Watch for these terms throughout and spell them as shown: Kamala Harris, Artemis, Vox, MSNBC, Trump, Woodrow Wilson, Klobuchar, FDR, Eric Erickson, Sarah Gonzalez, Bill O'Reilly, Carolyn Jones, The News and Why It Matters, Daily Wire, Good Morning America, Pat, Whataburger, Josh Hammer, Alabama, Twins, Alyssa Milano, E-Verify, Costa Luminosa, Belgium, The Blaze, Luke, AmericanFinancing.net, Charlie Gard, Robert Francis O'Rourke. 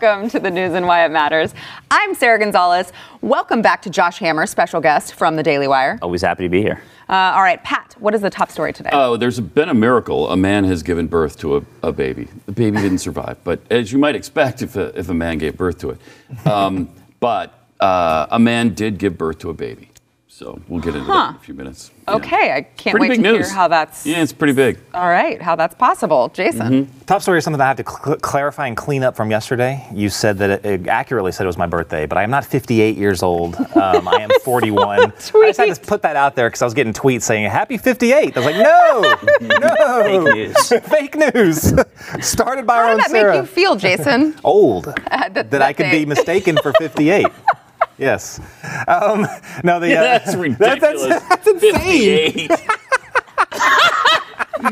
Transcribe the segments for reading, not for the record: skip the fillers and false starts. Welcome to The News and Why It Matters. I'm Sarah Gonzalez. Welcome back to Josh Hammer, special guest from the Daily Wire. Always happy to be here. All right, Pat, what is the top story today? Oh, there's been a miracle. A man has given birth to a baby. The baby didn't survive, but as you might expect if a man gave birth to it. But a man did give birth to a baby. So we'll get into that in a few minutes. Okay, I can't wait to hear how that's... Yeah, it's pretty big. All right, how that's possible. Jason? Mm-hmm. Top story is something I have to clarify and clean up from yesterday. You said that it accurately said it was my birthday, but I am not 58 years old. I am 41. I just had to put that out there because I was getting tweets saying, happy 58. I was like, no. Fake news. Started by our own Sarah. How did that make you feel, Jason? Old. That I could be mistaken for 58. Yes. That's ridiculous. That's insane. 58.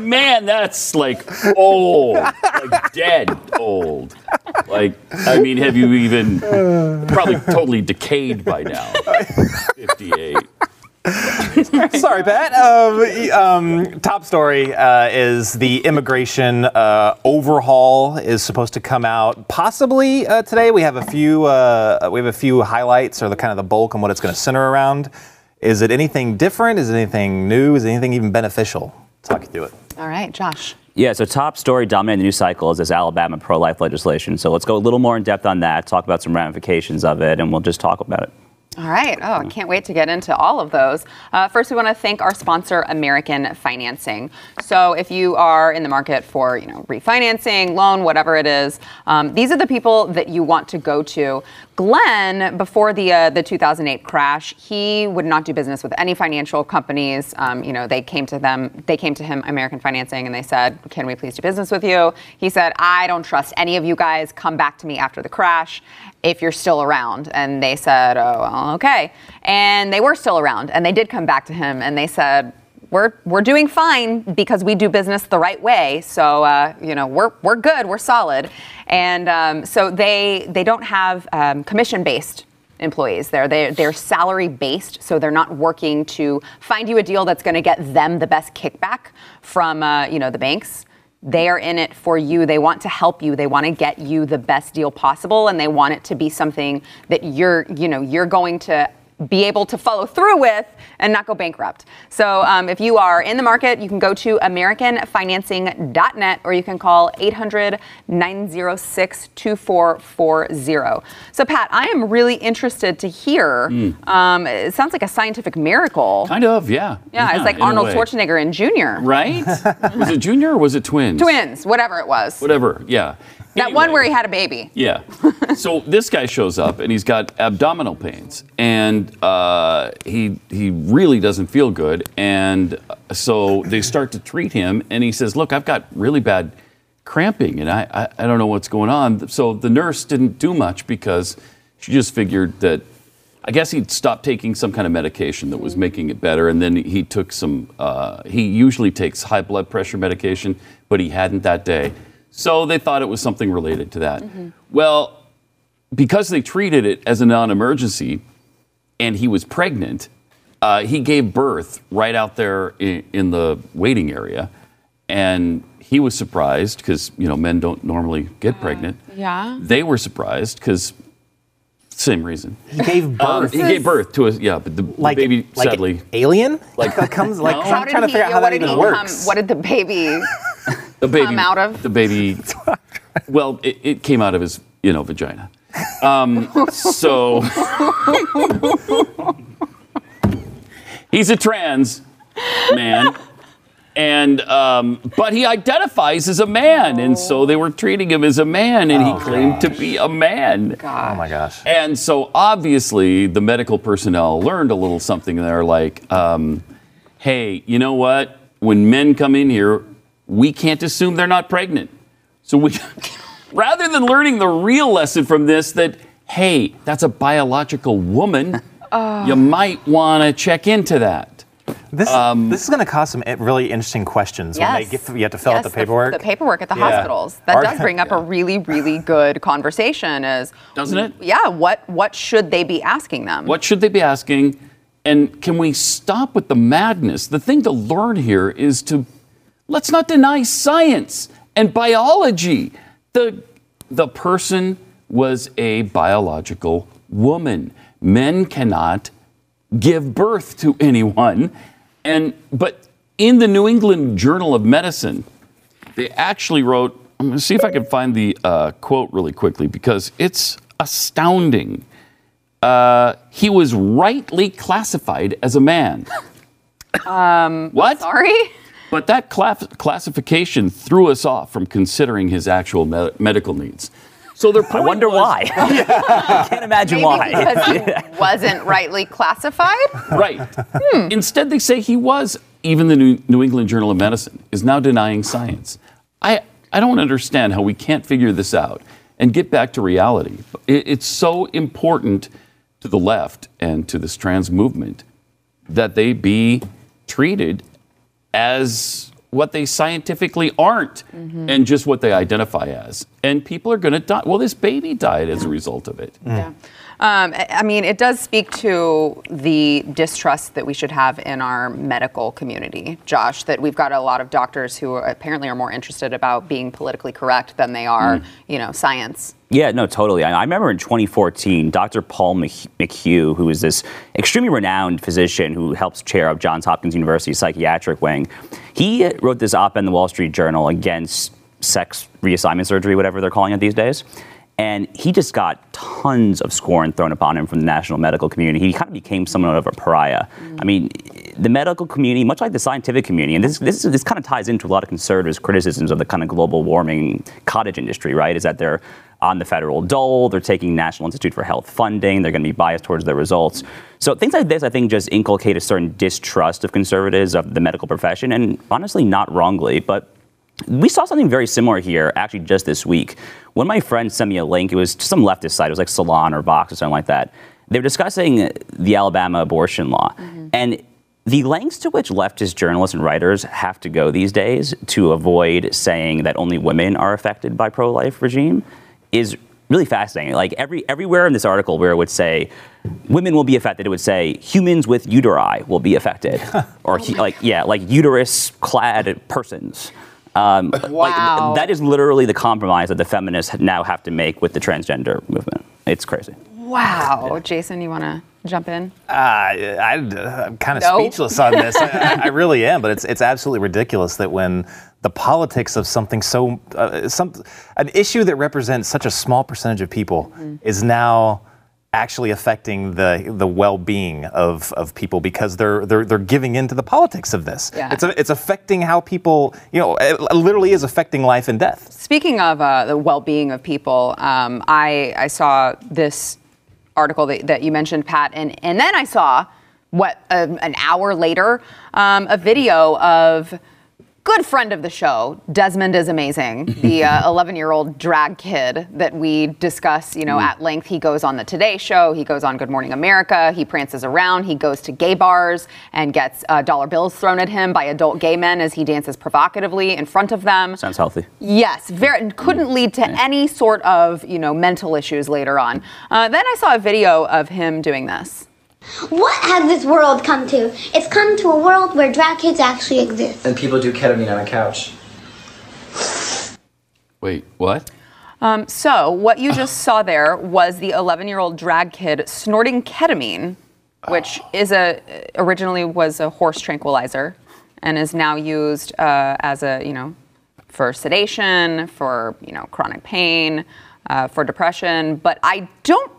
Man, that's like old, like dead old. Like, I mean, have you even probably totally decayed by now? 58. Sorry, Pat. Top story is the immigration overhaul is supposed to come out possibly today. We have a few highlights or the bulk on what it's going to center around. Is it anything different? Is it anything new? Is it anything even beneficial? Let's talk you through it. All right, Josh. Yeah, so top story dominating the news cycle is this Alabama pro-life legislation. So let's go a little more in depth on that. Talk about some ramifications of it, and we'll just talk about it. All right. Oh, I can't wait to get into all of those. First, we want to thank our sponsor, American Financing. So if you are in the market for, refinancing, loan, whatever it is, these are the people that you want to go to. Glenn, before the 2008 crash, he would not do business with any financial companies. They came to him, American Financing, and they said, "Can we please do business with you?" He said, "I don't trust any of you guys. Come back to me after the crash if you're still around." And they said, "Oh, well, okay." And they were still around, and they did come back to him, and they said, we're doing fine because we do business the right way. So, we're good, we're solid. And so they don't have commission-based employees. They're salary-based, so they're not working to find you a deal that's going to get them the best kickback from, the banks. They are in it for you. They want to help you. They want to get you the best deal possible, and they want it to be something that you're going to be able to follow through with and not go bankrupt. So if you are in the market, you can go to AmericanFinancing.net, or you can call 800-906-2440. So, Pat, I am really interested to hear, it sounds like a scientific miracle. Kind of, yeah. Yeah, it's like Arnold Schwarzenegger and Junior. Right? Was it Junior or was it Twins? Twins, whatever it was. Whatever, yeah. That one where he had a baby. Yeah. So this guy shows up, and he's got abdominal pains, and he really doesn't feel good. And so they start to treat him, and he says, "Look, I've got really bad cramping, and I don't know what's going on." So the nurse didn't do much because she just figured that, I guess, he'd stopped taking some kind of medication that was making it better, and then he took some, he usually takes high blood pressure medication, but he hadn't that day. So they thought it was something related to that. Mm-hmm. Well, because they treated it as a non-emergency and he was pregnant, he gave birth right out there in the waiting area. And he was surprised because, men don't normally get pregnant. Yeah. They were surprised because... Same reason. He gave birth. But the baby, sadly. Like an alien? Like that comes, like, no. I'm trying to figure out how that even works. What did the baby come out of? The baby, well, it came out of his, vagina. So, he's a trans man. And but he identifies as a man, and so they were treating him as a man, and he claimed to be a man. Gosh. Oh my gosh! And so obviously the medical personnel learned a little something there, like, hey, you know what? When men come in here, we can't assume they're not pregnant. So we, rather than learning the real lesson from this, that hey, that's a biological woman, you might want to check into that. This is going to cause some really interesting questions when they you have to fill out the paperwork. The paperwork at the hospitals. That does bring up a really, really good conversation. Doesn't it? Yeah. What should they be asking them? What should they be asking? And can we stop with the madness? The thing to learn here is let's not deny science and biology. The person was a biological woman. Men cannot give birth to anyone. But in the New England Journal of Medicine, they actually wrote, I'm going to see if I can find the quote really quickly because it's astounding. He was rightly classified as a man. What? Sorry? But that classification threw us off from considering his actual medical needs. So their point I wonder why. I can't imagine why. Maybe because he wasn't rightly classified? Right. Instead, they say he was. Even the New England Journal of Medicine is now denying science. I don't understand how we can't figure this out and get back to reality. It's so important to the left and to this trans movement that they be treated as what they scientifically aren't and just what they identify as. And people are going to die. Well, this baby died as a result of it. Yeah. I mean, it does speak to the distrust that we should have in our medical community, Josh, that we've got a lot of doctors who apparently are more interested about being politically correct than they are, you know, science. Yeah, no, totally. I remember in 2014, Dr. Paul McHugh, who is this extremely renowned physician who helps chair of Johns Hopkins University's psychiatric wing, he wrote this op-ed in the Wall Street Journal against sex reassignment surgery, whatever they're calling it these days. And he just got tons of scorn thrown upon him from the national medical community. He kind of became somewhat of a pariah. I mean, the medical community, much like the scientific community, and this kind of ties into a lot of conservatives' criticisms of the kind of global warming cottage industry, right, is that they're on the federal dole, they're taking National Institute for Health funding, they're going to be biased towards their results. So things like this, I think, just inculcate a certain distrust of conservatives, of the medical profession, and honestly, not wrongly, but we saw something very similar here, actually, just this week. One of my friends sent me a link. It was to some leftist site. It was like Salon or Vox or something like that. They were discussing the Alabama abortion law. And the lengths to which leftist journalists and writers have to go these days to avoid saying that only women are affected by pro-life regime is really fascinating. Like everywhere in this article where it would say women will be affected, it would say humans with uteri will be affected. Or uterus-clad persons. Wow. Like, that is literally the compromise that the feminists now have to make with the transgender movement. It's crazy. Wow. Yeah. Jason, you want to jump in? I'm kind of speechless on this. I really am, but it's absolutely ridiculous that when the politics of something so an issue that represents such a small percentage of people is now actually affecting the well-being of people because they're giving into the politics of this. Yeah. It's affecting how people, you know, it literally is affecting life and death. Speaking of the well-being of people, I saw this article that you mentioned, Pat, and then I saw, an hour later, a video of good friend of the show, Desmond is Amazing, the 11-year-old drag kid that we discuss, you know, at length. He goes on the Today Show. He goes on Good Morning America. He prances around. He goes to gay bars and gets dollar bills thrown at him by adult gay men as he dances provocatively in front of them. Sounds healthy. Yes. Couldn't lead to any sort of, you know, mental issues later on. Then I saw a video of him doing this. What has this world come to? It's come to a world where drag kids actually exist. And people do ketamine on a couch. Wait, what? So what you just saw there was the 11-year-old drag kid snorting ketamine, which is originally was a horse tranquilizer and is now used as a, you know, for sedation, for, you know, chronic pain, for depression. But I don't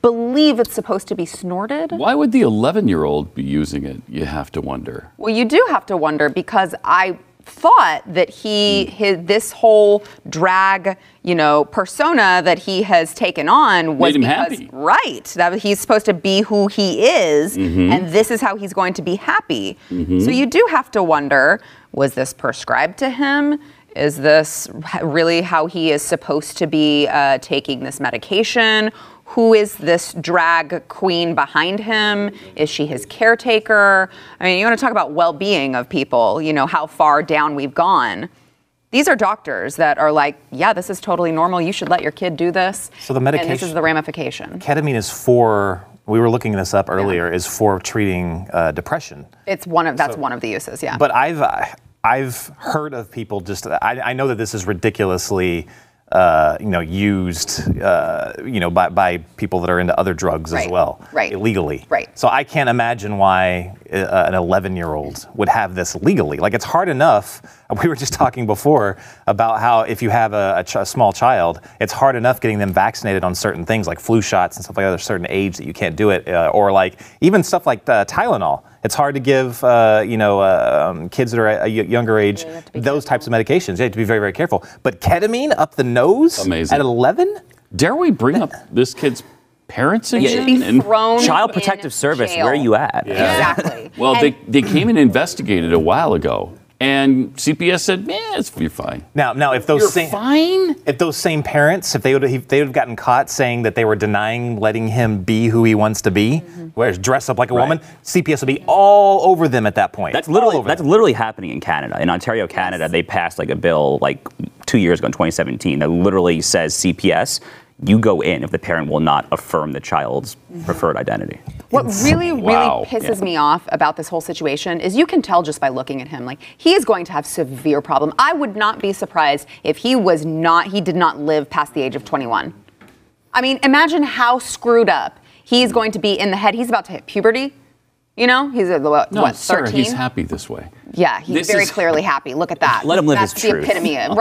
believe it's supposed to be snorted. Why would the 11-year-old be using it? You have to wonder. Well, you do have to wonder because I thought that his this whole drag, you know, persona that he has taken on was made him happy. Right, that he's supposed to be who he is, and this is how he's going to be happy. So you do have to wonder, was this prescribed to him? Is this really how he is supposed to be taking this medication? Who is this drag queen behind him? Is she his caretaker? I mean, you want to talk about well-being of people, you know, how far down we've gone. These are doctors that are like, yeah, this is totally normal. You should let your kid do this. So the medication, and this is the ramification. Ketamine is for, we were looking this up earlier, is for treating depression. It's one of the uses, yeah. But I've heard of people I know that this is ridiculously used, by people that are into other drugs as well, illegally. Right. So I can't imagine why an 11-year-old would have this legally. Like, it's hard enough. We were just talking before about how if you have a small child, it's hard enough getting them vaccinated on certain things like flu shots and stuff like that at a certain age that you can't do it, or like even stuff like Tylenol. It's hard to give, kids that are a younger age those types of medications. You have to be very, very careful. But ketamine up the nose at 11? Dare we bring up this kid's parents again? Child Protective Service, where are you at? Yeah. Yeah. Exactly. Well, they came and investigated a while ago. And CPS said, you're fine. Now, if those same parents, if they would have gotten caught saying that they were denying letting him be who he wants to be, whereas dress up like a woman, CPS would be all over them at that point. That's literally happening in Canada. In Ontario, Canada, they passed like a bill like 2 years ago in 2017 that literally says CPS. You go in if the parent will not affirm the child's preferred identity. What really pisses me off about this whole situation is you can tell just by looking at him, like, he is going to have severe problem. I would not be surprised if he did not live past the age of 21. I mean, imagine how screwed up he's going to be in the head. He's about to hit puberty. You know, he's at 13? Sarah, he's happy this way. Yeah, he's clearly happy. Look at that. Let him live his truth. That's the epitome of,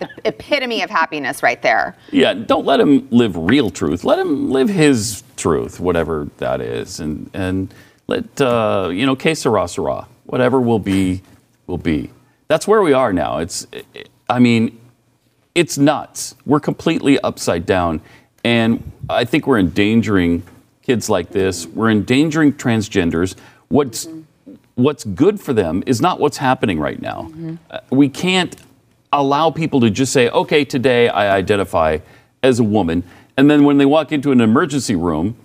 the epitome of happiness right there. Yeah, don't let him live real truth. Let him live his truth, whatever that is. And let, que sera, sera. Whatever will be, will be. That's where we are now. It's nuts. We're completely upside down. And I think we're endangering kids like this. We're endangering transgenders. What's good for them is not what's happening right now. We can't allow people to just say, okay, today I identify as a woman. And then when they walk into an emergency room,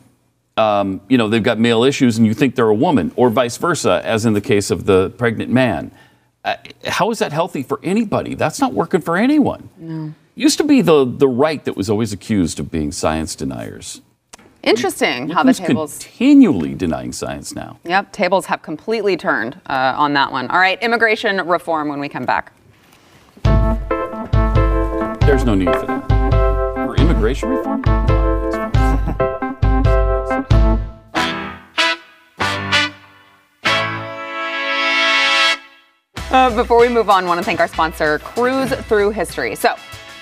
they've got male issues and you think they're a woman, or vice versa, as in the case of the pregnant man. How is that healthy for anybody? That's not working for anyone. No. Used to be the right that was always accused of being science deniers. Interesting how the tables... continually denying science now. Yep, tables have completely turned on that one. All right, immigration reform when we come back. There's no need for that. For immigration reform? Before we move on, I want to thank our sponsor, Cruise Through History. So...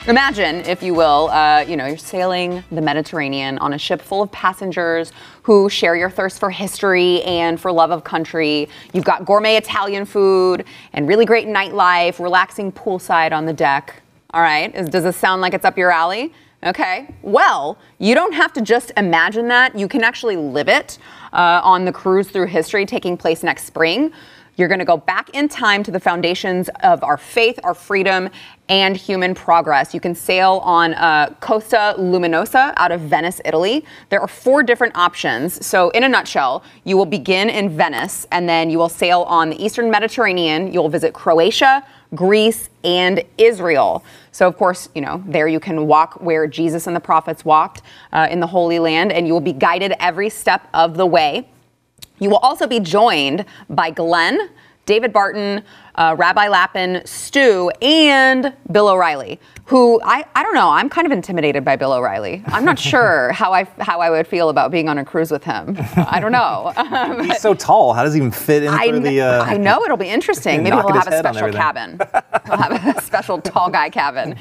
imagine, if you will, you're sailing the Mediterranean on a ship full of passengers who share your thirst for history and for love of country. You've got gourmet Italian food and really great nightlife, relaxing poolside on the deck. All right, does this sound like it's up your alley? Okay, well, you don't have to just imagine that. You can actually live it on the Cruise Through History taking place next spring. You're going to go back in time to the foundations of our faith, our freedom, and human progress. You can sail on Costa Luminosa out of Venice, Italy. There are 4 different options. So in a nutshell, you will begin in Venice, and then you will sail on the Eastern Mediterranean. You'll visit Croatia, Greece, and Israel. So, of course, there you can walk where Jesus and the prophets walked in the Holy Land, and you will be guided every step of the way. You will also be joined by Glenn, David Barton, Rabbi Lappin, Stu, and Bill O'Reilly, who, I don't know, I'm kind of intimidated by Bill O'Reilly. I'm not sure how I would feel about being on a cruise with him. I don't know. He's so tall. How does he even fit in through the... I know. It'll be interesting. Maybe we'll have a special cabin. We'll have a special tall guy cabin.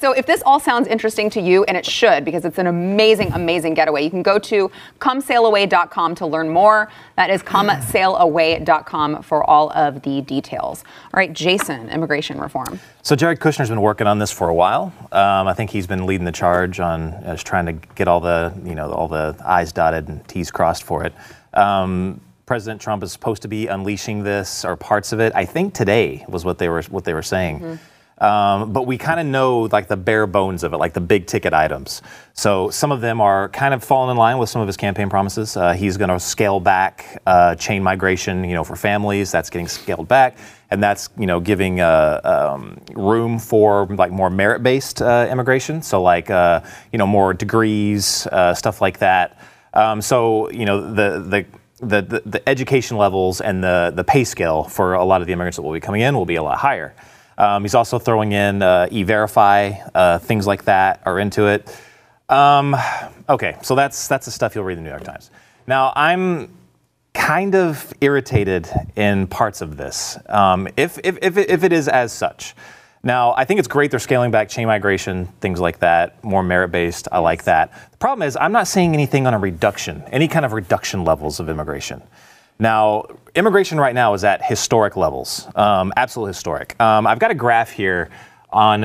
So if this all sounds interesting to you, and it should, because it's an amazing, amazing getaway, you can go to comesailaway.com to learn more. That is comesailaway.com for all of the details. All right, Jason, immigration reform. So Jared Kushner's been working on this for a while. I think he's been leading the charge on trying to get all the I's dotted and T's crossed for it. President Trump is supposed to be unleashing this, or parts of it. I think today was what they were saying. But we kind of know like the bare bones of it, like the big ticket items. So some of them are kind of falling in line with some of his campaign promises. He's going to scale back chain migration, for families. That's getting scaled back, and that's giving room for like more merit-based immigration. So like more degrees, stuff like that. So the education levels and the pay scale for a lot of the immigrants that will be coming in will be a lot higher. He's also throwing in E-Verify, things like that are into it. Okay, so that's the stuff you'll read in the New York Times. Now, I'm kind of irritated in parts of this, if it is as such. Now, I think it's great they're scaling back chain migration, things like that, more merit-based. I like that. The problem is I'm not seeing anything on a reduction, any kind of reduction levels of immigration. Now, immigration right now is at historic levels, absolutely historic. I've got a graph here on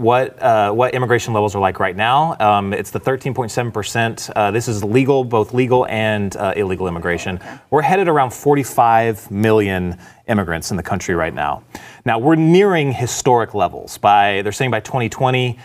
what immigration levels are like right now. It's the 13.7%. This is legal, both legal and illegal immigration. We're headed around 45 million immigrants in the country right now. Now, we're nearing historic levels. They're saying by 2020,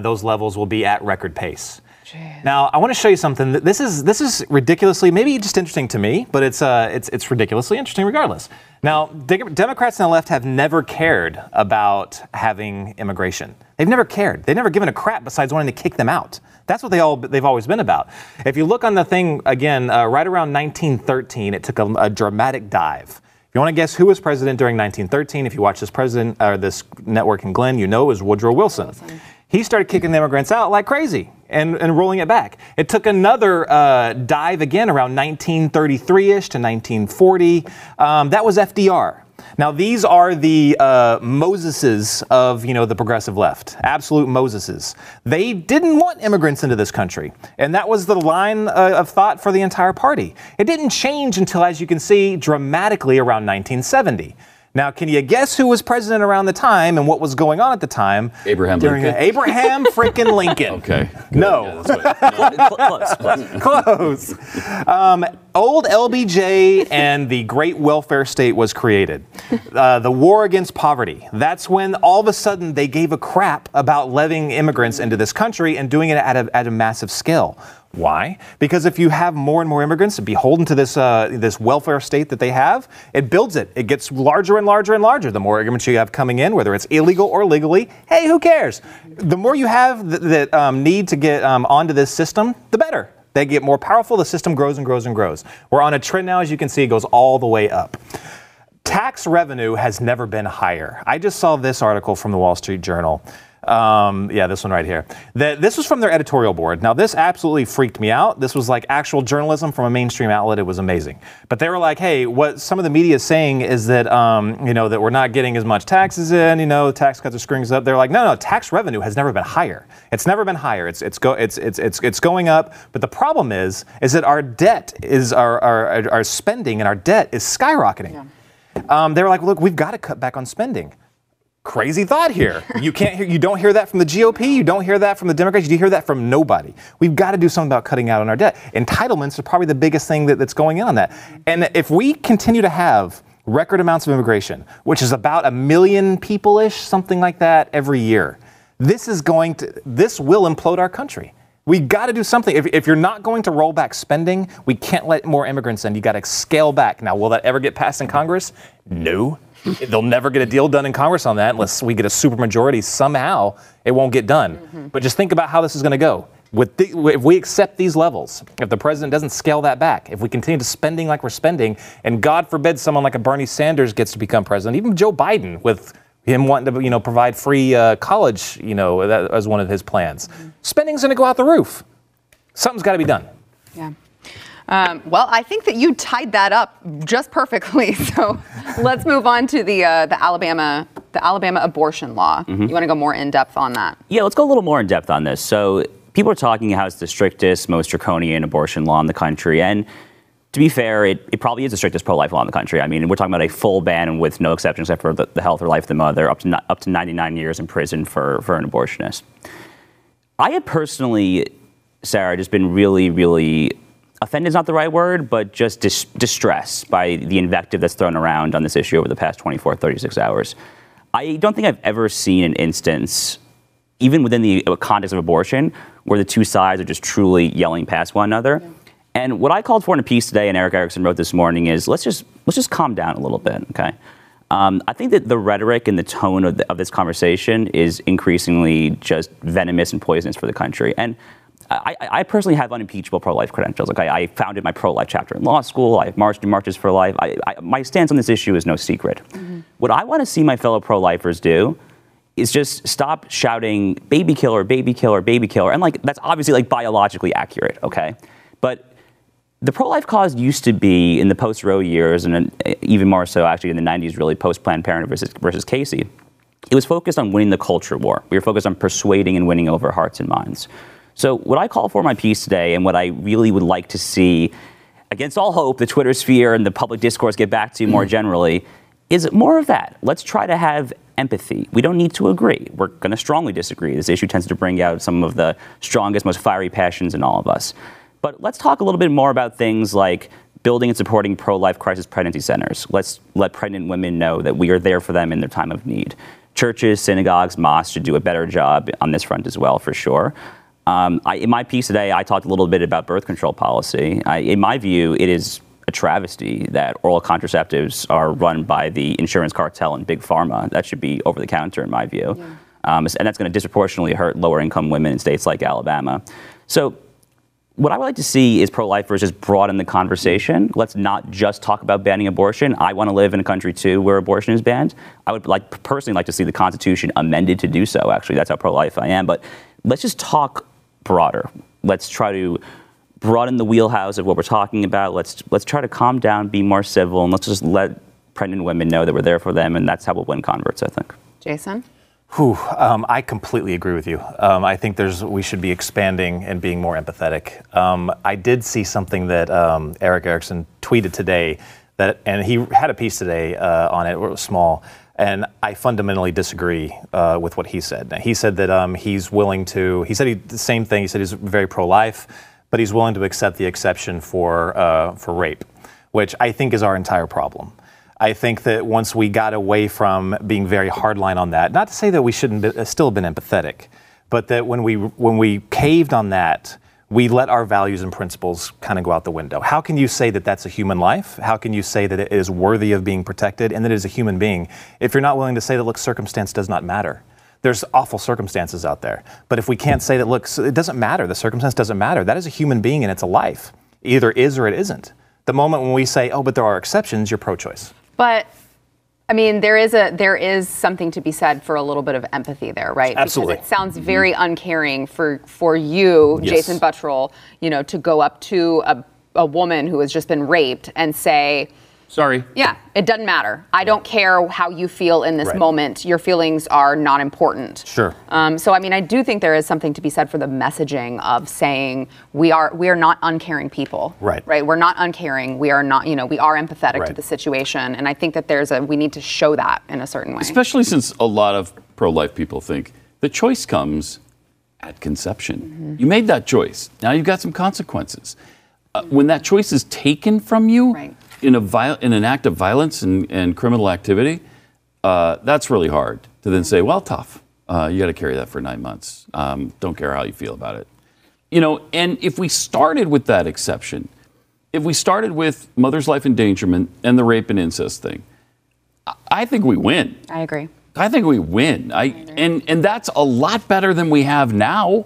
those levels will be at record pace. Jeez. Now, I want to show you something. This is ridiculously, maybe just interesting to me, but it's ridiculously interesting regardless. Now, Democrats on the left have never cared about having immigration. They've never cared. They've never given a crap besides wanting to kick them out. That's what they've always been about. If you look on the thing, again, right around 1913, it took a dramatic dive. If you want to guess who was president during 1913, if you watch this network in Glenn, you know it was Woodrow Wilson. He started kicking the immigrants out like crazy and rolling it back. It took another dive again around 1933-ish to 1940. That was FDR. Now, these are the Moseses of, the progressive left, absolute Moseses. They didn't want immigrants into this country, and that was the line of thought for the entire party. It didn't change until, as you can see, dramatically around 1970. Now, can you guess who was president around the time and what was going on at the time? Abraham Lincoln. Abraham freaking Lincoln. Okay. Good. No. Yeah, close. Old LBJ and the great welfare state was created. The war against poverty. That's when all of a sudden they gave a crap about letting immigrants into this country and doing it at a massive scale. Why? Because if you have more and more immigrants beholden to this welfare state that they have, it builds it. It gets larger and larger and larger. The more immigrants you have coming in, whether it's illegal or legally, hey, who cares? The more you have that need to get onto this system, the better. They get more powerful. The system grows and grows and grows. We're on a trend now, as you can see, it goes all the way up. Tax revenue has never been higher. I just saw this article from the Wall Street Journal. Yeah, this one right here. This was from their editorial board. Now, this absolutely freaked me out. This was like actual journalism from a mainstream outlet. It was amazing. But they were like, hey, what some of the media is saying is that, that we're not getting as much taxes in, tax cuts are screwing us up. They're like, no, tax revenue has never been higher. It's never been higher. It's going up. But the problem is that our debt is our spending and our debt is skyrocketing. Yeah. They were like, look, we've got to cut back on spending. Crazy thought here. You don't hear that from the GOP. You don't hear that from the Democrats. You hear that from nobody. We've got to do something about cutting out on our debt. Entitlements are probably the biggest thing that's going in on that. And if we continue to have record amounts of immigration, which is about 1 million people-ish, something like that, every year, this will implode our country. We got to do something. If you're not going to roll back spending, we can't let more immigrants in. You got to scale back. Now, will that ever get passed in Congress? No. They'll never get a deal done in Congress on that unless we get a supermajority. Somehow, it won't get done. Mm-hmm. But just think about how this is going to go. If we accept these levels, if the president doesn't scale that back, if we continue to spending like we're spending, and God forbid someone like a Bernie Sanders gets to become president, even Joe Biden with him wanting to provide free college that as one of his plans, mm-hmm. Spending's going to go out the roof. Something's got to be done. Yeah. Well, I think that you tied that up just perfectly. So let's move on to the Alabama abortion law. Mm-hmm. You want to go more in depth on that? Yeah, let's go a little more in depth on this. So people are talking how it's the strictest, most draconian abortion law in the country. And to be fair, it probably is the strictest pro-life law in the country. I mean, we're talking about a full ban with no exception except for the health or life of the mother, up to 99 years in prison for an abortionist. I have personally, Sarah, just been really, really... offended is not the right word, but just distressed by the invective that's thrown around on this issue over the past 24, 36 hours. I don't think I've ever seen an instance, even within the context of abortion, where the two sides are just truly yelling past one another. Yeah. And what I called for in a piece today, and Eric Erickson wrote this morning, is let's just calm down a little bit, okay? I think that the rhetoric and the tone of this conversation is increasingly just venomous and poisonous for the country. And I personally have unimpeachable pro-life credentials. Like I founded my pro-life chapter in law school. I marched in marches for life. My stance on this issue is no secret. Mm-hmm. What I want to see my fellow pro-lifers do is just stop shouting baby killer, baby killer, baby killer. And like that's obviously like biologically accurate, okay? But the pro-life cause used to be in the post-Roe years, and even more so actually in the 90s, really post-Planned Parenthood versus Casey. It was focused on winning the culture war. We were focused on persuading and winning over hearts and minds. So what I call for in my piece today and what I really would like to see, against all hope, the Twitter sphere and the public discourse get back to more generally, is more of that. Let's try to have empathy. We don't need to agree. We're going to strongly disagree. This issue tends to bring out some of the strongest, most fiery passions in all of us. But let's talk a little bit more about things like building and supporting pro-life crisis pregnancy centers. Let's let pregnant women know that we are there for them in their time of need. Churches, synagogues, mosques should do a better job on this front as well, for sure. In my piece today, I talked a little bit about birth control policy. In my view, it is a travesty that oral contraceptives are run by the insurance cartel and big pharma. That should be over the counter, in my view. Yeah. And that's going to disproportionately hurt lower income women in states like Alabama. So what I would like to see is pro-lifers just broaden the conversation. Let's not just talk about banning abortion. I want to live in a country, too, where abortion is banned. I would personally like to see the Constitution amended to do so, actually. That's how pro-life I am. But let's just talk broader. Let's try to broaden the wheelhouse of what we're talking about. Let's try to calm down, be more civil, and let's just let pregnant women know that we're there for them, and that's how we'll win converts, I think. Jason? I completely agree with you. I think we should be expanding and being more empathetic. I did see something that Eric Erickson tweeted today, and he had a piece today on it, it was small, and I fundamentally disagree with what he said. Now, he said that the same thing, he said he's very pro-life, but he's willing to accept the exception for rape, which I think is our entire problem. I think that once we got away from being very hardline on that, not to say that we shouldn't still have been empathetic, but that when we caved on that, we let our values and principles kind of go out the window. How can you say that that's a human life? How can you say that it is worthy of being protected and that it is a human being if you're not willing to say that, look, circumstance does not matter? There's awful circumstances out there. But if we can't say that, look, it doesn't matter, the circumstance doesn't matter, that is a human being and it's a life. Either is or it isn't. The moment when we say, oh, but there are exceptions, you're pro-choice. But, I mean, there is something to be said for a little bit of empathy there, right? Absolutely. Because it sounds very uncaring for you, yes, Jason Buttrell, to go up to a woman who has just been raped and say, sorry. Yeah, it doesn't matter. I don't care how you feel in this moment. Your feelings are not important. Sure. I do think there is something to be said for the messaging of saying we are not uncaring people. Right. Right. We're not uncaring. We are not. We are empathetic to the situation, and I think that we need to show that in a certain way. Especially since a lot of pro-life people think the choice comes at conception. Mm-hmm. You made that choice. Now you've got some consequences. When that choice is taken from you. Right. In an act of violence and criminal activity, that's really hard to then say, well, tough. You got to carry that for 9 months. Don't care how you feel about it. And if we started with that exception, if we started with mother's life endangerment and the rape and incest thing, I think we win. I agree. I think we win. And that's a lot better than we have now.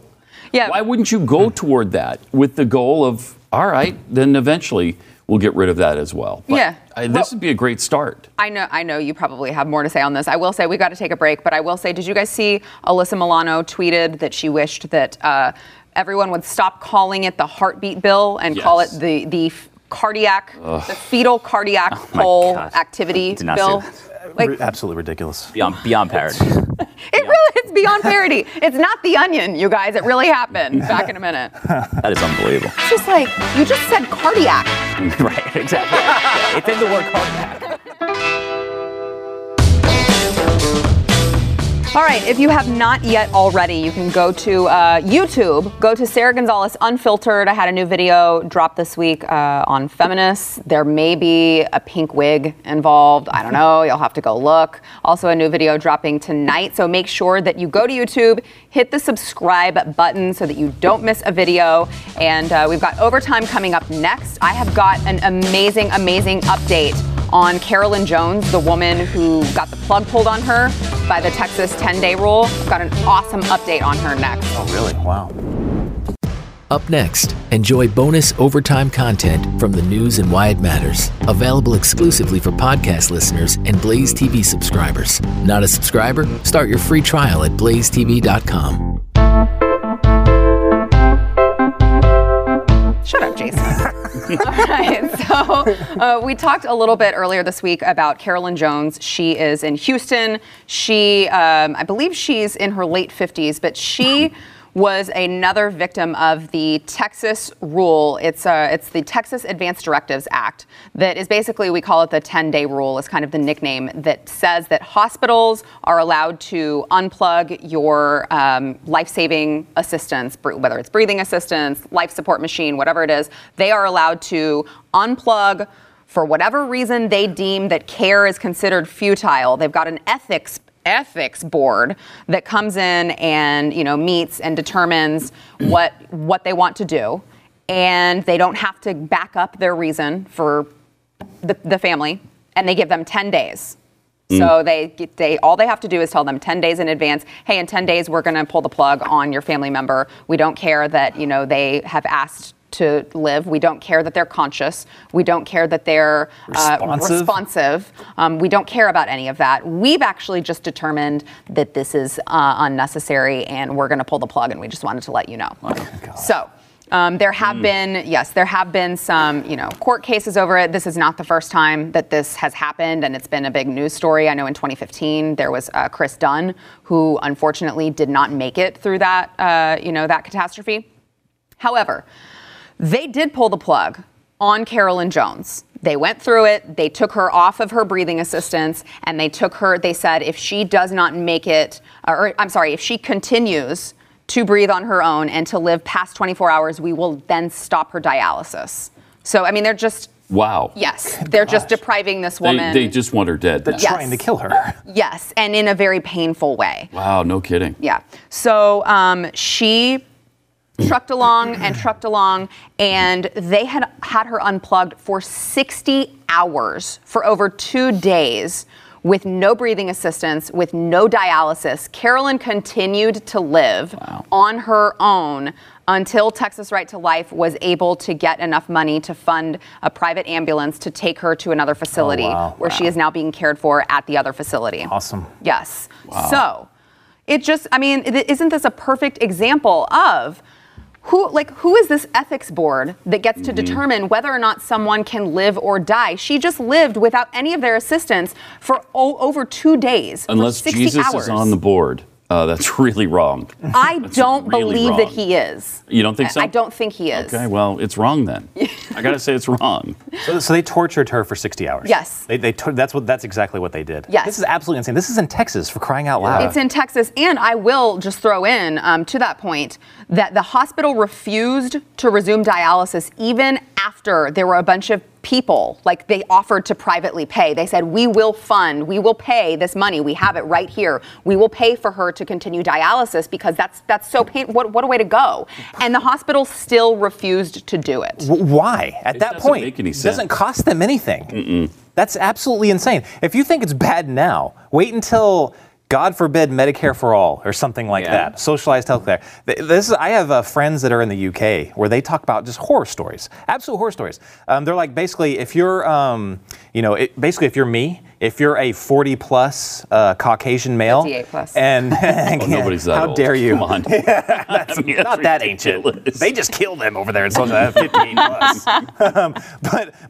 Yeah. Why wouldn't you go toward that with the goal of, all right, then eventually we'll get rid of that as well. But yeah. This would be a great start. I know you probably have more to say on this. I will say we got to take a break, but I will say, did you guys see Alyssa Milano tweeted that she wished that everyone would stop calling it the heartbeat bill and call it the cardiac, the fetal cardiac pole activity bill? Absolutely ridiculous. Beyond parody. It's beyond parody. It's not The Onion, you guys. It really happened. Back in a minute. That is unbelievable. It's just like, you just said cardiac. Right, exactly. It's in the word cardiac. All right, if you have not yet already, you can go to YouTube, go to Sarah Gonzalez Unfiltered. I had a new video drop this week on feminists. There may be a pink wig involved. I don't know. You'll have to go look. Also a new video dropping tonight. So make sure that you go to YouTube, hit the subscribe button so that you don't miss a video. And we've got overtime coming up next. I have got an amazing, amazing update on Carolyn Jones, the woman who got the plug pulled on her by the Texas 10-day rule. I've got an awesome update on her next. Oh, really? Wow. Up next, enjoy bonus overtime content from The News and Why It Matters, available exclusively for podcast listeners and Blaze TV subscribers. Not a subscriber? Start your free trial at blazetv.com. Shut up, Jason. All right. So we talked a little bit earlier this week about Carolyn Jones. She is in Houston. She, I believe she's in her late 50s, but she was another victim of the Texas rule. It's the Texas Advance Directives Act that is basically, we call it the 10-day rule, is kind of the nickname, that says that hospitals are allowed to unplug your life-saving assistance, whether it's breathing assistance, life support machine, whatever it is. They are allowed to unplug for whatever reason they deem that care is considered futile. They've got an ethics board that comes in and, you know, meets and determines what they want to do, and they don't have to back up their reason for the family, and they give them 10 days. So they all they have to do is tell them 10 days in advance, hey, in 10 days we're going to pull the plug on your family member. We don't care that, you know, they have asked to live. We don't care that they're conscious. We don't care that they're responsive. We don't care about any of that. We've actually just determined that this is unnecessary, and we're going to pull the plug, and we just wanted to let you know. Oh, so there have been, yes, there have been some, you know, court cases over it. This is not the first time that this has happened, and it's been a big news story. I know in 2015 there was Chris Dunn, who unfortunately did not make it through that, you know, that catastrophe. However, they did pull the plug on Carolyn Jones. They went through it. They took her off of her breathing assistance, and they took her, they said, if she does not make it, or I'm sorry, if she continues to breathe on her own and to live past 24 hours, we will then stop her dialysis. So, I mean, they're just... Wow. Yes. They're just depriving this woman. They just want her dead. They're trying to kill her. Yes, and in a very painful way. Wow, no kidding. Yeah. So, she... trucked along, and they had her unplugged for 60 hours, for over 2 days, with no breathing assistance, with no dialysis. Carolyn continued to live on her own until Texas Right to Life was able to get enough money to fund a private ambulance to take her to another facility where she is now being cared for at the other facility. Awesome. Yes. Wow. So it just, I mean, isn't this a perfect example of... Who is this ethics board that gets to determine whether or not someone can live or die? She just lived without any of their assistance for over 2 days. Unless Jesus is on the board. That's really wrong. I don't believe that he is. You don't think so? I don't think he is. Okay, well, it's wrong then. I gotta say it's wrong. So they tortured her for 60 hours. Yes. That's exactly what they did. Yes. This is absolutely insane. This is in Texas, for crying out loud. It's in Texas, and I will just throw in to that point that the hospital refused to resume dialysis even after there were a bunch of people, like, they offered to privately pay. They said, we will pay this money. We have it right here. We will pay for her to continue dialysis because that's so painful. What a way to go. And the hospital still refused to do it. Why? At that point, it doesn't make any sense. It doesn't cost them anything. Mm-mm. That's absolutely insane. If you think it's bad now, wait until... God forbid Medicare for all or something like that, socialized health care. I have friends that are in the UK where they talk about just horror stories, absolute horror stories. They're like, basically, if you're, if you're me, if you're a 40-plus Caucasian male, 58-plus, and nobody's that old. How dare you? Come on. That's not that ridiculous. Ancient. They just kill them over there in 58-plus.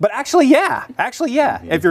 But actually, yeah. Mm-hmm. If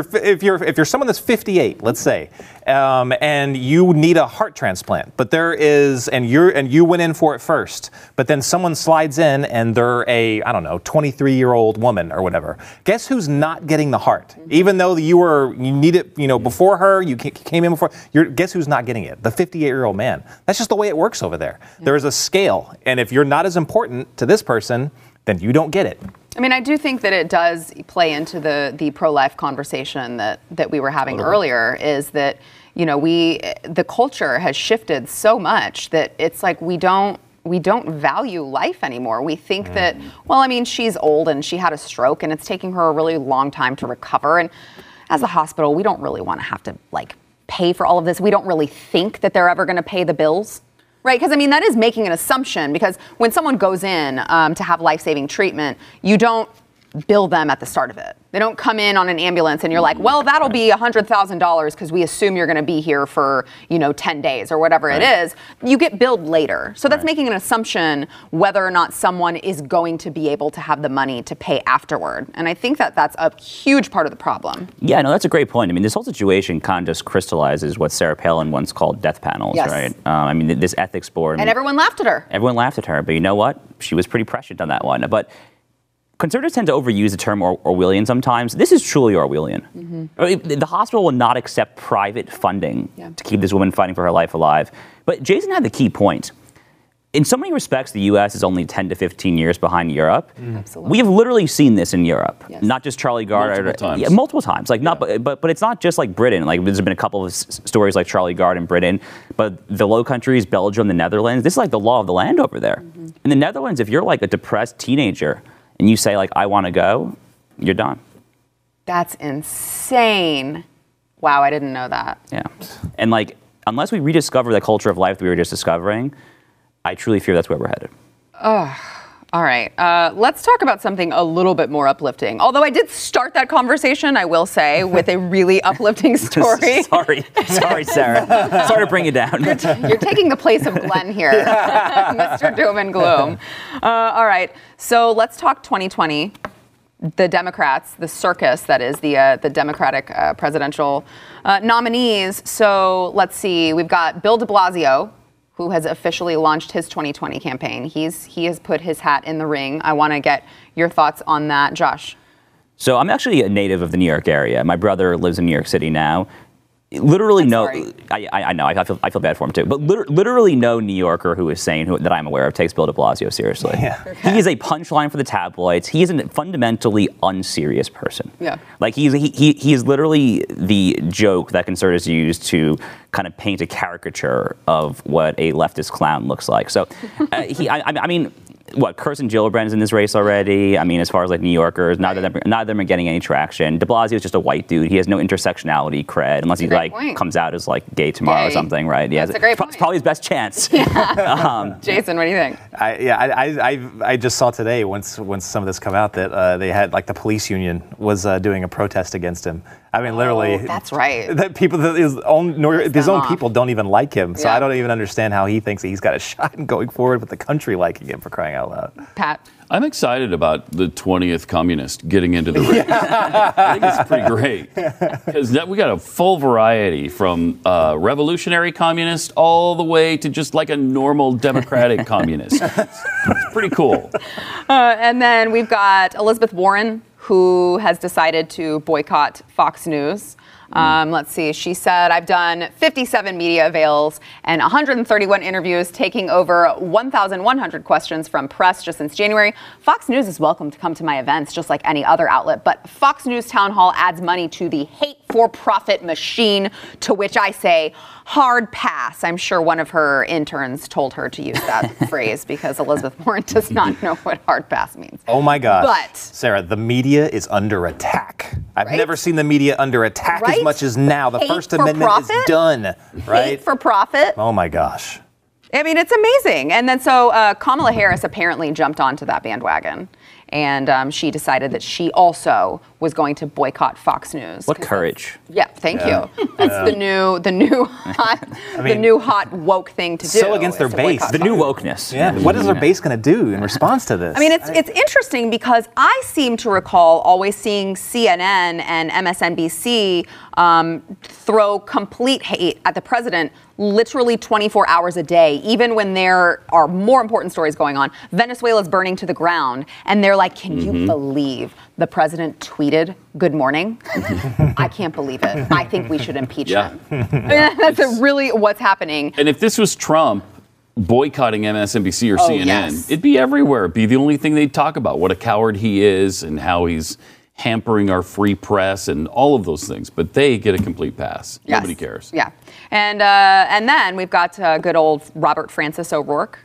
you're someone that's 58, let's say, and you need a heart transplant, but there is, and you went in for it first, but then someone slides in and they're a 23-year-old woman or whatever. Guess who's not getting the heart, even though you need it. Before her, you came in before. Guess who's not getting it? The 58-year-old man. That's just the way it works over there. Yeah. There is a scale, and if you're not as important to this person, then you don't get it. I mean, I do think that it does play into the pro-life conversation that we were having earlier. Is that the culture has shifted so much that it's like we don't value life anymore. We think that, well, I mean, she's old and she had a stroke and it's taking her a really long time to recover, and as a hospital, we don't really want to have to, like, pay for all of this. We don't really think that they're ever going to pay the bills. Right, because I mean, that is making an assumption, because when someone goes in to have life-saving treatment, you don't bill them at the start of it. They don't come in on an ambulance and you're like, well, that'll be $100,000 because we assume you're going to be here for, 10 days or whatever it is. You get billed later. So that's making an assumption whether or not someone is going to be able to have the money to pay afterward. And I think that that's a huge part of the problem. Yeah, no, that's a great point. I mean, this whole situation kind of just crystallizes what Sarah Palin once called death panels, right? I mean, this ethics board. And everyone laughed at her. Everyone laughed at her. But you know what? She was pretty prescient on that one. But conservatives tend to overuse the term Orwellian sometimes. This is truly Orwellian. Mm-hmm. The hospital will not accept private funding to keep this woman fighting for her life alive. But Jason had the key point. In so many respects, the U.S. is only 10 to 15 years behind Europe. Mm. Absolutely. We have literally seen this in Europe, not just Charlie Gard. Multiple times. Yeah, multiple times. Like but it's not just like Britain. Like there's been a couple of stories like Charlie Gard in Britain, but the Low Countries, Belgium, the Netherlands, this is like the law of the land over there. Mm-hmm. In the Netherlands, if you're like a depressed teenager, and you say, like, I want to go, you're done. That's insane. Wow, I didn't know that. Yeah. And, like, unless we rediscover the culture of life that we were just discovering, I truly fear that's where we're headed. Ugh. All right. Let's talk about something a little bit more uplifting. Although I did start that conversation, I will say, with a really uplifting story. Sorry, Sarah. Sorry to bring you down. You're taking the place of Glenn here, Mr. Doom and Gloom. All right. So let's talk 2020. The Democrats, the circus that is the Democratic presidential nominees. So let's see. We've got Bill de Blasio, who has officially launched his 2020 campaign. He has put his hat in the ring. I want to get your thoughts on that, Josh. So I'm actually a native of the New York area. My brother lives in New York City now. I know. I feel bad for him too. But literally, no New Yorker who is sane that I'm aware of takes Bill de Blasio seriously. Yeah. Okay. He is a punchline for the tabloids. He is a fundamentally unserious person. Yeah. Like he is literally the joke that conservatives use to kind of paint a caricature of what a leftist clown looks like. So, Kirsten Gillibrand's in this race already. I mean, as far as like New Yorkers, neither of them are getting any traction. De Blasio is just a white dude. He has no intersectionality cred unless he like comes out as like gay tomorrow or something, right? Yeah, that's a great point. It's probably his best chance. Jason, what do you think? I just saw today once some of this come out that they had like the police union was doing a protest against him. I mean, literally. Oh, that's right. That people, his own people don't even like him. So I don't even understand how he thinks that he's got a shot in going forward with the country liking him, for crying out loud. Pat? I'm excited about the 20th communist getting into the race. I think it's pretty great. Because we got a full variety from revolutionary communist all the way to just like a normal democratic communist. It's pretty cool. And then we've got Elizabeth Warren, who has decided to boycott Fox News. Let's see. She said, I've done 57 media avails and 131 interviews, taking over 1,100 questions from press just since January. Fox News is welcome to come to my events just like any other outlet, but Fox News Town Hall adds money to the hate for profit machine, to which I say hard pass. I'm sure one of her interns told her to use that phrase because Elizabeth Warren does not know what hard pass means. Oh my gosh. But Sarah, the media is under attack. I've never seen the media under attack as much as now. The First Amendment is done, right? Hate for profit. Oh my gosh. I mean, it's amazing. And then so Kamala Harris apparently jumped onto that bandwagon. And she decided that she also was going to boycott Fox News. What courage! Yeah, thank you. That's the new hot woke thing to do. So against their base, the new wokeness. Yeah. What is their base going to do in response to this? I mean, it's interesting because I seem to recall always seeing CNN and MSNBC throw complete hate at the president literally 24 hours a day, even when there are more important stories going on. Venezuela's burning to the ground, and they're like, can you believe the president tweeted, good morning? I can't believe it. I think we should impeach him. Yeah. That's really what's happening. And if this was Trump boycotting MSNBC or CNN, it'd be everywhere. It'd be the only thing they'd talk about, what a coward he is and how he's hampering our free press and all of those things, but they get a complete pass. Yes. Nobody cares. Yeah, and then we've got good old Robert Francis O'Rourke,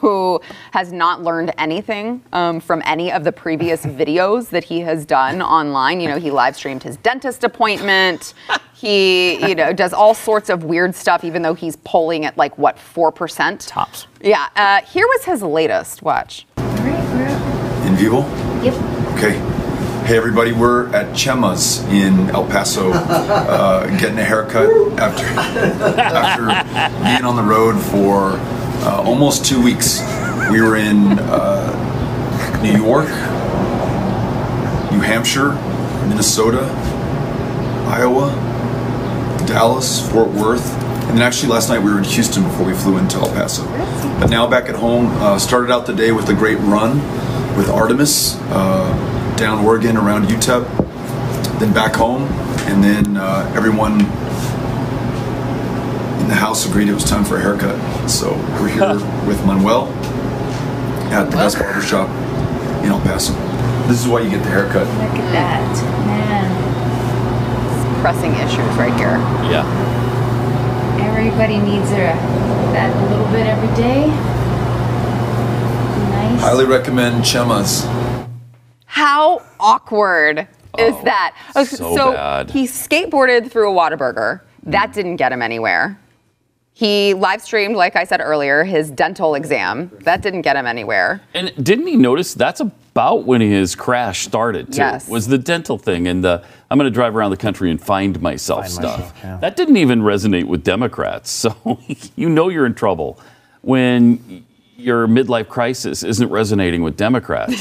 who has not learned anything from any of the previous videos that he has done online. You know, he live streamed his dentist appointment. He, you know, does all sorts of weird stuff, even though he's polling at like, what, 4%? Tops. Yeah. Here was his latest. Watch. All right, we're up. In vivo? Yep. Okay. Hey everybody, we're at Chema's in El Paso, getting a haircut after being on the road for almost 2 weeks. We were in New York, New Hampshire, Minnesota, Iowa, Dallas, Fort Worth, and then actually last night we were in Houston before we flew into El Paso. But now back at home, started out the day with a great run with Artemis, down Oregon around UTEP, then back home, and then everyone in the house agreed it was time for a haircut. So we're here with Manuel at the best barbershop in El Paso. This is why you get the haircut. Look at that, man. It's pressing issues right here. Yeah. Everybody needs that little bit every day. Nice. Highly recommend Chema's. How awkward is that? So bad. He skateboarded through a Whataburger. That didn't get him anywhere. He live streamed, like I said earlier, his dental exam. That didn't get him anywhere. And didn't he notice that's about when his crash started, too? Yes. Was the dental thing and the I'm going to drive around the country and find myself stuff. Yeah. That didn't even resonate with Democrats. So you know you're in trouble when your midlife crisis isn't resonating with Democrats.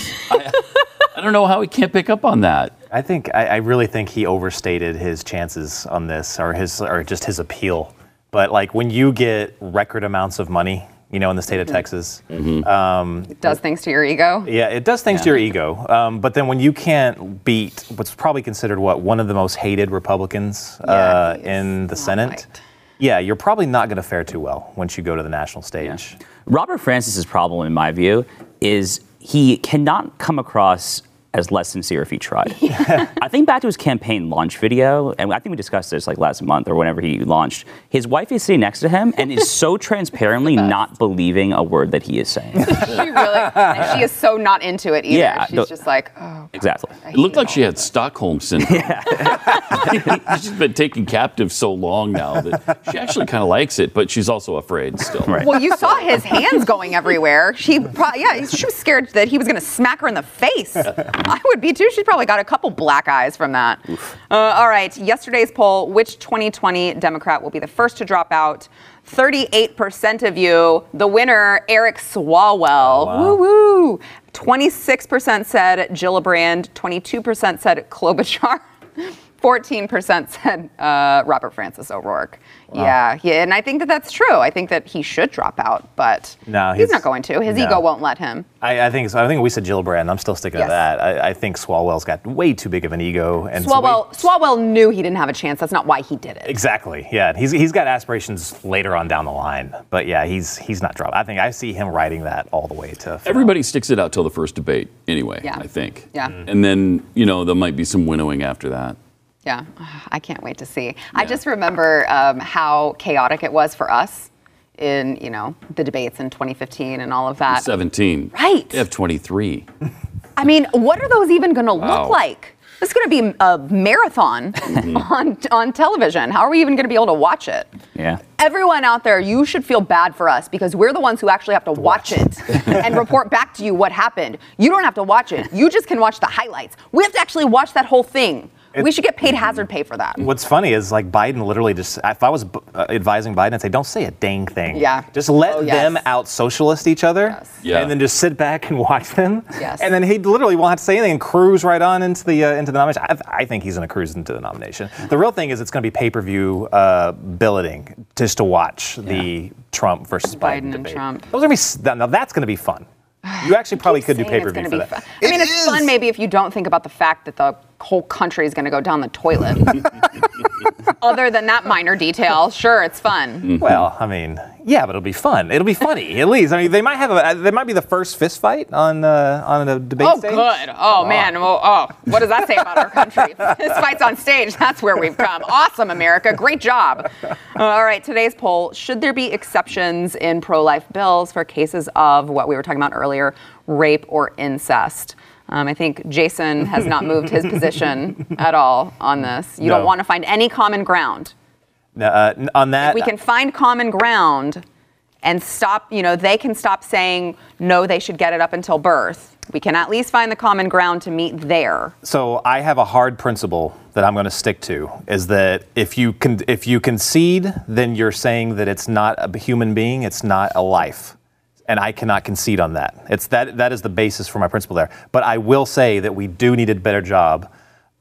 I don't know how he can't pick up on that. I really think he overstated his chances on this, or just his appeal. But like when you get record amounts of money, you know, in the state of Texas, it does things to your ego. Yeah, it does things to your ego. But then when you can't beat what's probably considered one of the most hated Republicans in the Senate. Right. Yeah, you're probably not going to fare too well once you go to the national stage. Yeah. Robert Francis's problem, in my view, is he cannot come across as less sincere if he tried. Yeah. I think back to his campaign launch video, and I think we discussed this like last month or whenever he launched. His wife is sitting next to him and is so transparently not believing a word that he is saying. And she is so not into it either. Yeah, she's just like, oh. Exactly. It looked like she had Stockholm syndrome. Yeah. She's been taken captive so long now that she actually kind of likes it, but she's also afraid still. Right. Well, you saw his hands going everywhere. She was scared that he was going to smack her in the face. I would be too. She's probably got a couple black eyes from that. All right. Yesterday's poll, which 2020 Democrat will be the first to drop out? 38% of you. The winner, Eric Swalwell. Wow. Woo-woo. 26% said Gillibrand. 22% said Klobuchar. 14% said Robert Francis O'Rourke. Wow. Yeah, and I think that that's true. I think that he should drop out, but he's not going to. His ego won't let him. I think so. I think we said Gillibrand. I'm still sticking to that. I think Swalwell's got way too big of an ego. And Swalwell knew he didn't have a chance. That's not why he did it. Exactly. Yeah, he's got aspirations later on down the line, but yeah, he's not dropping. I think I see him riding that all the way to. Everybody sticks it out till the first debate, anyway. Yeah. I think. Yeah. And then there might be some winnowing after that. Yeah, I can't wait to see. Yeah. I just remember how chaotic it was for us in, the debates in 2015 and all of that. 17. Right. You have 23. I mean, what are those even going to look like? It's going to be a marathon on television. How are we even going to be able to watch it? Yeah. Everyone out there, you should feel bad for us because we're the ones who actually have to watch it and report back to you what happened. You don't have to watch it. You just can watch the highlights. We have to actually watch that whole thing. We should get paid hazard pay for that. What's funny is like Biden literally just, if I was advising Biden, I'd say, don't say a dang thing. Yeah. Just let them out-socialist each other and then just sit back and watch them. Yes. And then he literally won't have to say anything and cruise right on into the nomination. I think he's going to cruise into the nomination. The real thing is it's going to be pay-per-view billeting just to watch the Trump versus Biden debate. Trump. Now that's going to be fun. You actually probably could do pay-per-view for that. I mean, it's fun maybe if you don't think about the fact that the whole country is going to go down the toilet. Other than that minor detail, sure, it's fun. Mm-hmm. Well, I mean, yeah, but it'll be fun. It'll be funny, at least. I mean, they might have a, they might be the first fist fight on a debate stage. Oh, good. Oh, man. Well, oh, what does that say about our country? Fist fights on stage. That's where we've come. Awesome, America. Great job. All right. Today's poll: should there be exceptions in pro-life bills for cases of what we were talking about earlier, rape or incest? I think Jason has not moved his position at all on this. You don't want to find any common ground. On that, if we can find common ground and stop, you know, they can stop saying, no, they should get it up until birth. We can at least find the common ground to meet there. So I have a hard principle that I'm going to stick to, is that if you concede, then you're saying that it's not a human being, it's not a life. And I cannot concede on that. It's that is the basis for my principle there. But I will say that we do need a better job,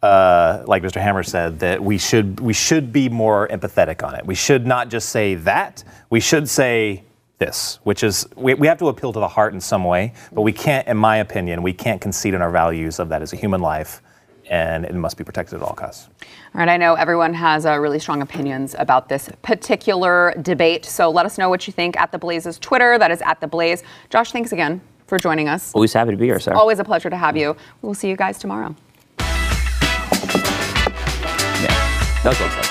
like Mr. Hammer said, that we should be more empathetic on it. We should not just say that. We should say this, which is we have to appeal to the heart in some way. But we can't, in my opinion, we can't concede on our values of that as a human life, and it must be protected at all costs. All right, I know everyone has really strong opinions about this particular debate, so let us know what you think at The Blaze's Twitter. That is at The Blaze. Josh, thanks again for joining us. Always happy to be here, sir. Always a pleasure to have you. We'll see you guys tomorrow. Yeah, that was well said.